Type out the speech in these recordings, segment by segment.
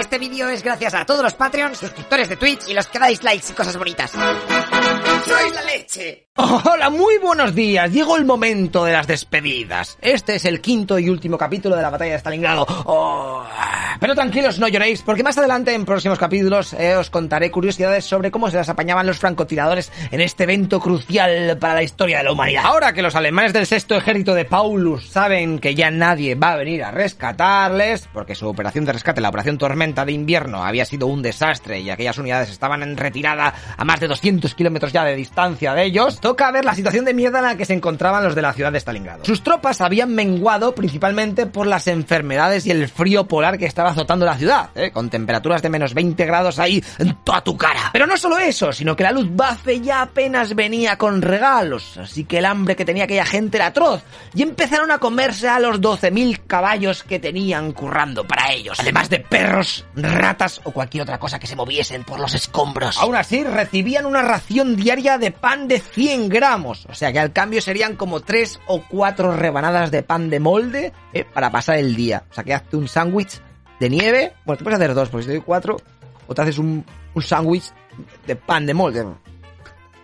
Este vídeo es gracias a todos los Patreons, suscriptores de Twitch y los que dais likes y cosas bonitas. ¡Sois la leche! Hola, muy buenos días. Llegó el momento de las despedidas. Este es el quinto y último capítulo de la batalla de Stalingrado. Pero tranquilos, no lloréis, porque más adelante en próximos capítulos os contaré curiosidades sobre cómo se las apañaban los francotiradores en este evento crucial para la historia de la humanidad. Ahora que los alemanes del Sexto Ejército de Paulus saben que ya nadie va a venir a rescatarles, porque su operación de rescate, la Operación Tormenta de Invierno, había sido un desastre y aquellas unidades estaban en retirada a más de 200 kilómetros ya de distancia de ellos, toca ver la situación de mierda en la que se encontraban los de la ciudad de Stalingrado. Sus tropas habían menguado principalmente por las enfermedades y el frío polar que estaba azotando la ciudad, con temperaturas de menos 20 grados ahí en toda tu cara. Pero no solo eso, sino que la Luftwaffe ya apenas venía con regalos, así que el hambre que tenía aquella gente era atroz, y empezaron a comerse a los 12.000 caballos que tenían currando para ellos, además de perros, ratas o cualquier otra cosa que se moviesen por los escombros. Aún así, recibían una ración diaria de pan de 100 gramos, o sea que al cambio serían como 3 o 4 rebanadas de pan de molde para pasar el día. O sea que hazte un sándwich de nieve, bueno, te puedes hacer dos, porque si te doy 4, o te haces un sándwich de pan de molde.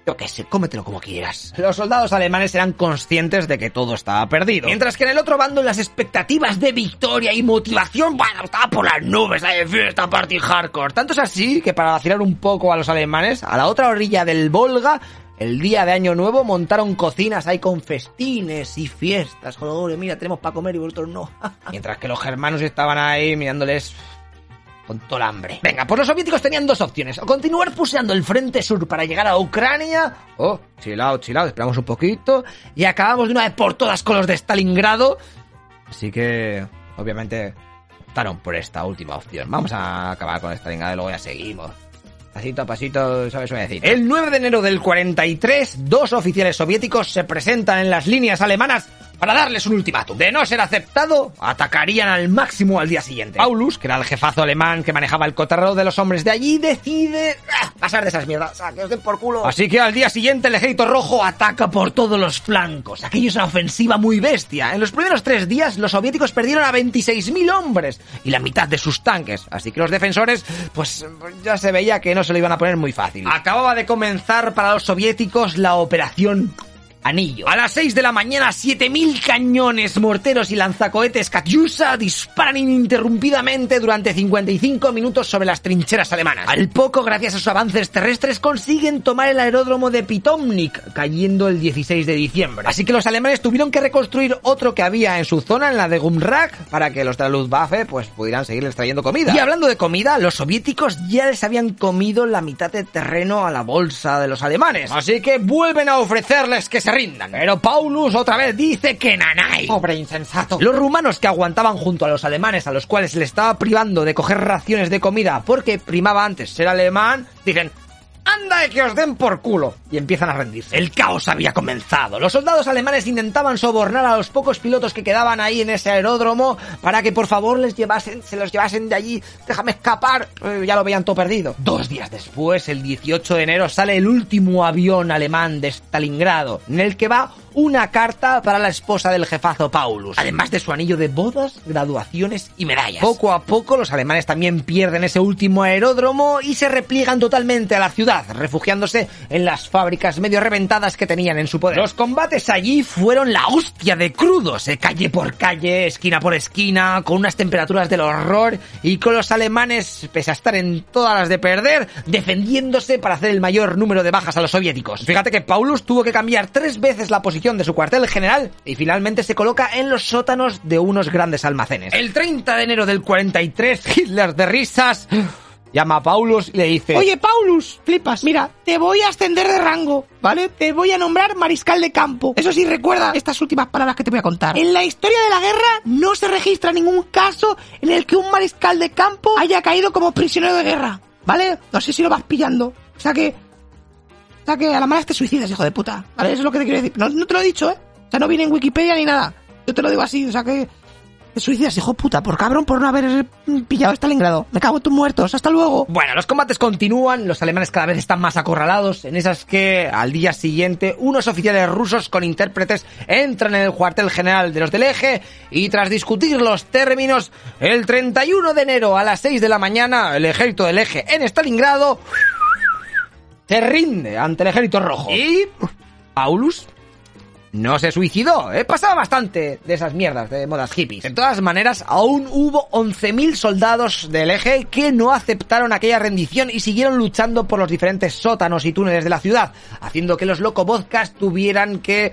Yo qué sé, cómetelo como quieras. Los soldados alemanes eran conscientes de que todo estaba perdido. Mientras que en el otro bando las expectativas de victoria y motivación, bueno, estaba por las nubes, hay fiesta, party hardcore. Tanto es así que para vacilar un poco a los alemanes, a la otra orilla del Volga, el día de Año Nuevo montaron cocinas ahí con festines y fiestas. Joder, mira, tenemos para comer y vosotros no. Mientras que los germanos estaban ahí mirándoles con todo el hambre. Venga, pues los soviéticos tenían dos opciones: o continuar puseando el frente sur para llegar a Ucrania, o chilao, esperamos un poquito y acabamos de una vez por todas con los de Stalingrado. Así que, obviamente, optaron por esta última opción. Vamos a acabar con Stalingrado y luego ya seguimos. Pasito a pasito, ¿sabes? El 9 de enero del 43, dos oficiales soviéticos se presentan en las líneas alemanas para darles un ultimátum. De no ser aceptado, atacarían al máximo al día siguiente. Paulus, que era el jefazo alemán que manejaba el cotarro de los hombres de allí, decide pasar de esas mierdas, o sea, que os den por culo. Así que al día siguiente el ejército rojo ataca por todos los flancos. Aquello es una ofensiva muy bestia. En los primeros 3 días los soviéticos perdieron a 26.000 hombres y la mitad de sus tanques. Así que los defensores, pues ya se veía que no se lo iban a poner muy fácil. Acababa de comenzar para los soviéticos la operación Anillo. A las 6 de la mañana, 7.000 cañones, morteros y lanzacohetes Katyusha disparan ininterrumpidamente durante 55 minutos sobre las trincheras alemanas. Al poco, gracias a sus avances terrestres, consiguen tomar el aeródromo de Pitomnik, cayendo el 16 de diciembre. Así que los alemanes tuvieron que reconstruir otro que había en su zona, en la de Gumrak, para que los de la Luftwaffe pues pudieran seguirles trayendo comida. Y hablando de comida, los soviéticos ya les habían comido la mitad de terreno a la bolsa de los alemanes. Así que vuelven a ofrecerles que se rindan, pero Paulus otra vez dice que nanay. Pobre insensato. Los rumanos que aguantaban junto a los alemanes, a los cuales se les estaba privando de coger raciones de comida porque primaba antes ser alemán, dicen: ¡anda de que os den por culo! Y empiezan a rendirse. El caos había comenzado. Los soldados alemanes intentaban sobornar a los pocos pilotos que quedaban ahí en ese aeródromo para que por favor se los llevasen de allí. ¡Déjame escapar! Ya lo veían todo perdido. 2 días después, el 18 de enero, sale el último avión alemán de Stalingrado, en el que va una carta para la esposa del jefazo Paulus, además de su anillo de bodas, graduaciones y medallas. Poco a poco los alemanes también pierden ese último aeródromo y se repliegan totalmente a la ciudad, refugiándose en las fábricas medio reventadas que tenían en su poder. Los combates allí fueron la hostia de crudos, calle por calle, esquina por esquina, con unas temperaturas del horror y con los alemanes, pese a estar en todas las de perder, defendiéndose para hacer el mayor número de bajas a los soviéticos. Fíjate que Paulus tuvo que cambiar 3 veces la posición de su cuartel general y finalmente se coloca en los sótanos de unos grandes almacenes. El 30 de enero del 43, Hitler de risas llama a Paulus y le dice: oye, Paulus, flipas, mira, te voy a ascender de rango, ¿vale? Te voy a nombrar mariscal de campo. Eso sí, recuerda estas últimas palabras que te voy a contar. En la historia de la guerra no se registra ningún caso en el que un mariscal de campo haya caído como prisionero de guerra, ¿vale? No sé si lo vas pillando. O sea que a la mala te suicidas, hijo de puta, ¿vale? Eso es lo que te quiero decir. No, no te lo he dicho, ¿eh? O sea, no viene en Wikipedia ni nada. Yo te lo digo así, o sea que... Suicidas, hijo puta, por cabrón, por no haber pillado Stalingrado. Me cago en tus muertos, hasta luego. Bueno, los combates continúan, los alemanes cada vez están más acorralados, en esas que al día siguiente unos oficiales rusos con intérpretes entran en el cuartel general de los del Eje y tras discutir los términos, el 31 de enero a las 6 de la mañana, el ejército del Eje en Stalingrado se rinde ante el ejército rojo. Y Paulus no se suicidó, pasaba bastante de esas mierdas de modas hippies. De todas maneras, aún hubo 11.000 soldados del Eje que no aceptaron aquella rendición y siguieron luchando por los diferentes sótanos y túneles de la ciudad, haciendo que los locobozcas tuvieran que,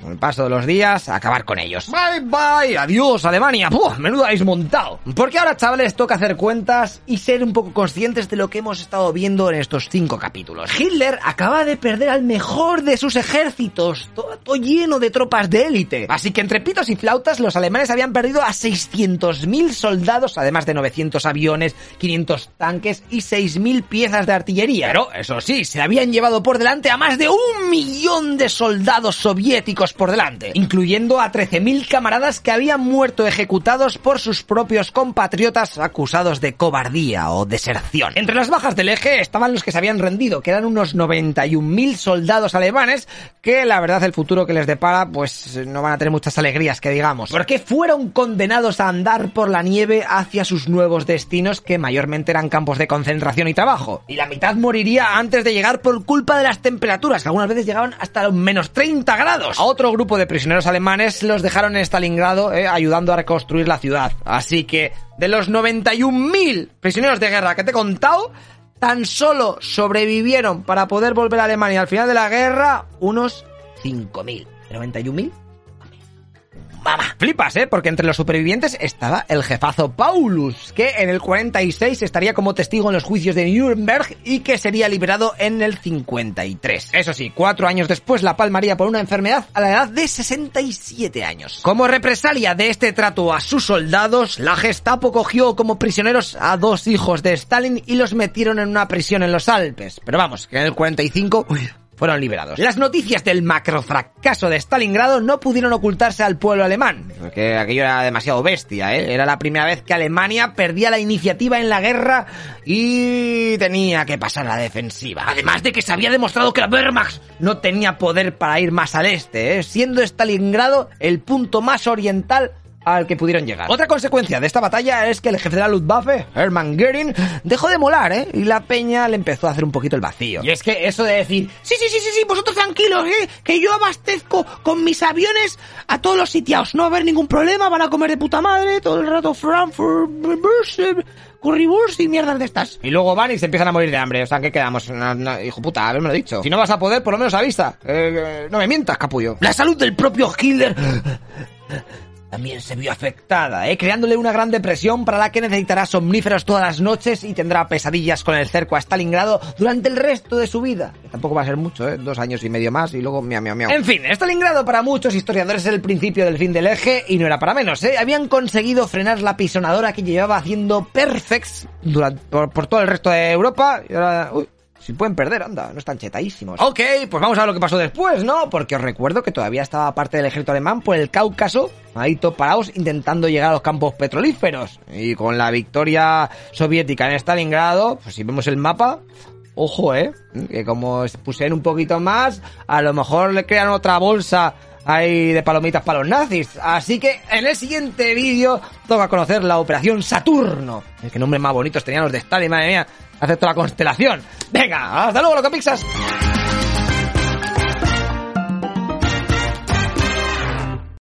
con el paso de los días, acabar con ellos. Bye bye, adiós Alemania. Puf, menudo habéis montado. Porque ahora, chavales, toca hacer cuentas y ser un poco conscientes de lo que hemos estado viendo en estos 5 capítulos. Hitler acaba de perder al mejor de sus ejércitos, todo lleno de tropas de élite. Así que entre pitos y flautas, los alemanes habían perdido a 600.000 soldados, además de 900 aviones, 500 tanques y 6.000 piezas de artillería. Pero, eso sí, se habían llevado por delante a más de 1 millón de soldados soviéticos por delante, incluyendo a 13.000 camaradas que habían muerto ejecutados por sus propios compatriotas acusados de cobardía o deserción. Entre las bajas del Eje estaban los que se habían rendido, que eran unos 91.000 soldados alemanes, que la verdad el futuro que les depara pues no van a tener muchas alegrías, que digamos, porque fueron condenados a andar por la nieve hacia sus nuevos destinos, que mayormente eran campos de concentración y trabajo, y la mitad moriría antes de llegar por culpa de las temperaturas, que algunas veces llegaban hasta los menos 30 grados. Otro grupo de prisioneros alemanes los dejaron en Stalingrado, ayudando a reconstruir la ciudad. Así que, de los 91.000 prisioneros de guerra que te he contado, tan solo sobrevivieron para poder volver a Alemania al final de la guerra unos 5.000. ¿91.000? Mamá. Flipas, porque entre los supervivientes estaba el jefazo Paulus, que en el 46 estaría como testigo en los juicios de Nuremberg y que sería liberado en el 53. Eso sí, 4 años después la palmaría por una enfermedad a la edad de 67 años. Como represalia de este trato a sus soldados, la Gestapo cogió como prisioneros a 2 hijos de Stalin y los metieron en una prisión en los Alpes. Pero vamos, que en el 45... fueron liberados. Las noticias del macrofracaso de Stalingrado no pudieron ocultarse al pueblo alemán, porque aquello era demasiado bestia, Era la primera vez que Alemania perdía la iniciativa en la guerra y tenía que pasar a la defensiva. Además de que se había demostrado que la Wehrmacht no tenía poder para ir más al este, siendo Stalingrado el punto más oriental al que pudieron llegar. Otra consecuencia de esta batalla es que el jefe de la Luftwaffe, Hermann Göring, dejó de molar, y la peña le empezó a hacer un poquito el vacío. Y es que eso de decir, sí, vosotros tranquilos, que yo abastezco con mis aviones a todos los sitiados, no va a haber ningún problema, van a comer de puta madre, todo el rato Frankfurt, currywurst y mierdas de estas. Y luego van y se empiezan a morir de hambre, o sea, ¿qué quedamos? No, hijo puta, haberme lo dicho. Si no vas a poder, por lo menos avisa. No me mientas, capullo. La salud del propio Hitler también se vio afectada, creándole una gran depresión para la que necesitará somníferos todas las noches y tendrá pesadillas con el cerco a Stalingrado durante el resto de su vida. Tampoco va a ser mucho, 2 años y medio más y luego miau. En fin, Stalingrado para muchos historiadores es el principio del fin del Eje y no era para menos, Habían conseguido frenar la pisonadora que llevaba haciendo Perfects durante, por todo el resto de Europa y ahora... Uy. Si pueden perder, anda, no están chetadísimos. Ok, pues vamos a ver lo que pasó después, ¿no? Porque os recuerdo que todavía estaba parte del ejército alemán por el Cáucaso, ahí toparaos, intentando llegar a los campos petrolíferos. Y con la victoria soviética en Stalingrado, pues si vemos el mapa, ojo, que como se pusieron un poquito más, a lo mejor le crean otra bolsa ahí de palomitas para los nazis. Así que en el siguiente vídeo toca conocer la Operación Saturno. Qué nombres más bonitos tenían los de Stalin, madre mía. Acepto la constelación. Venga, hasta luego, loco pixas.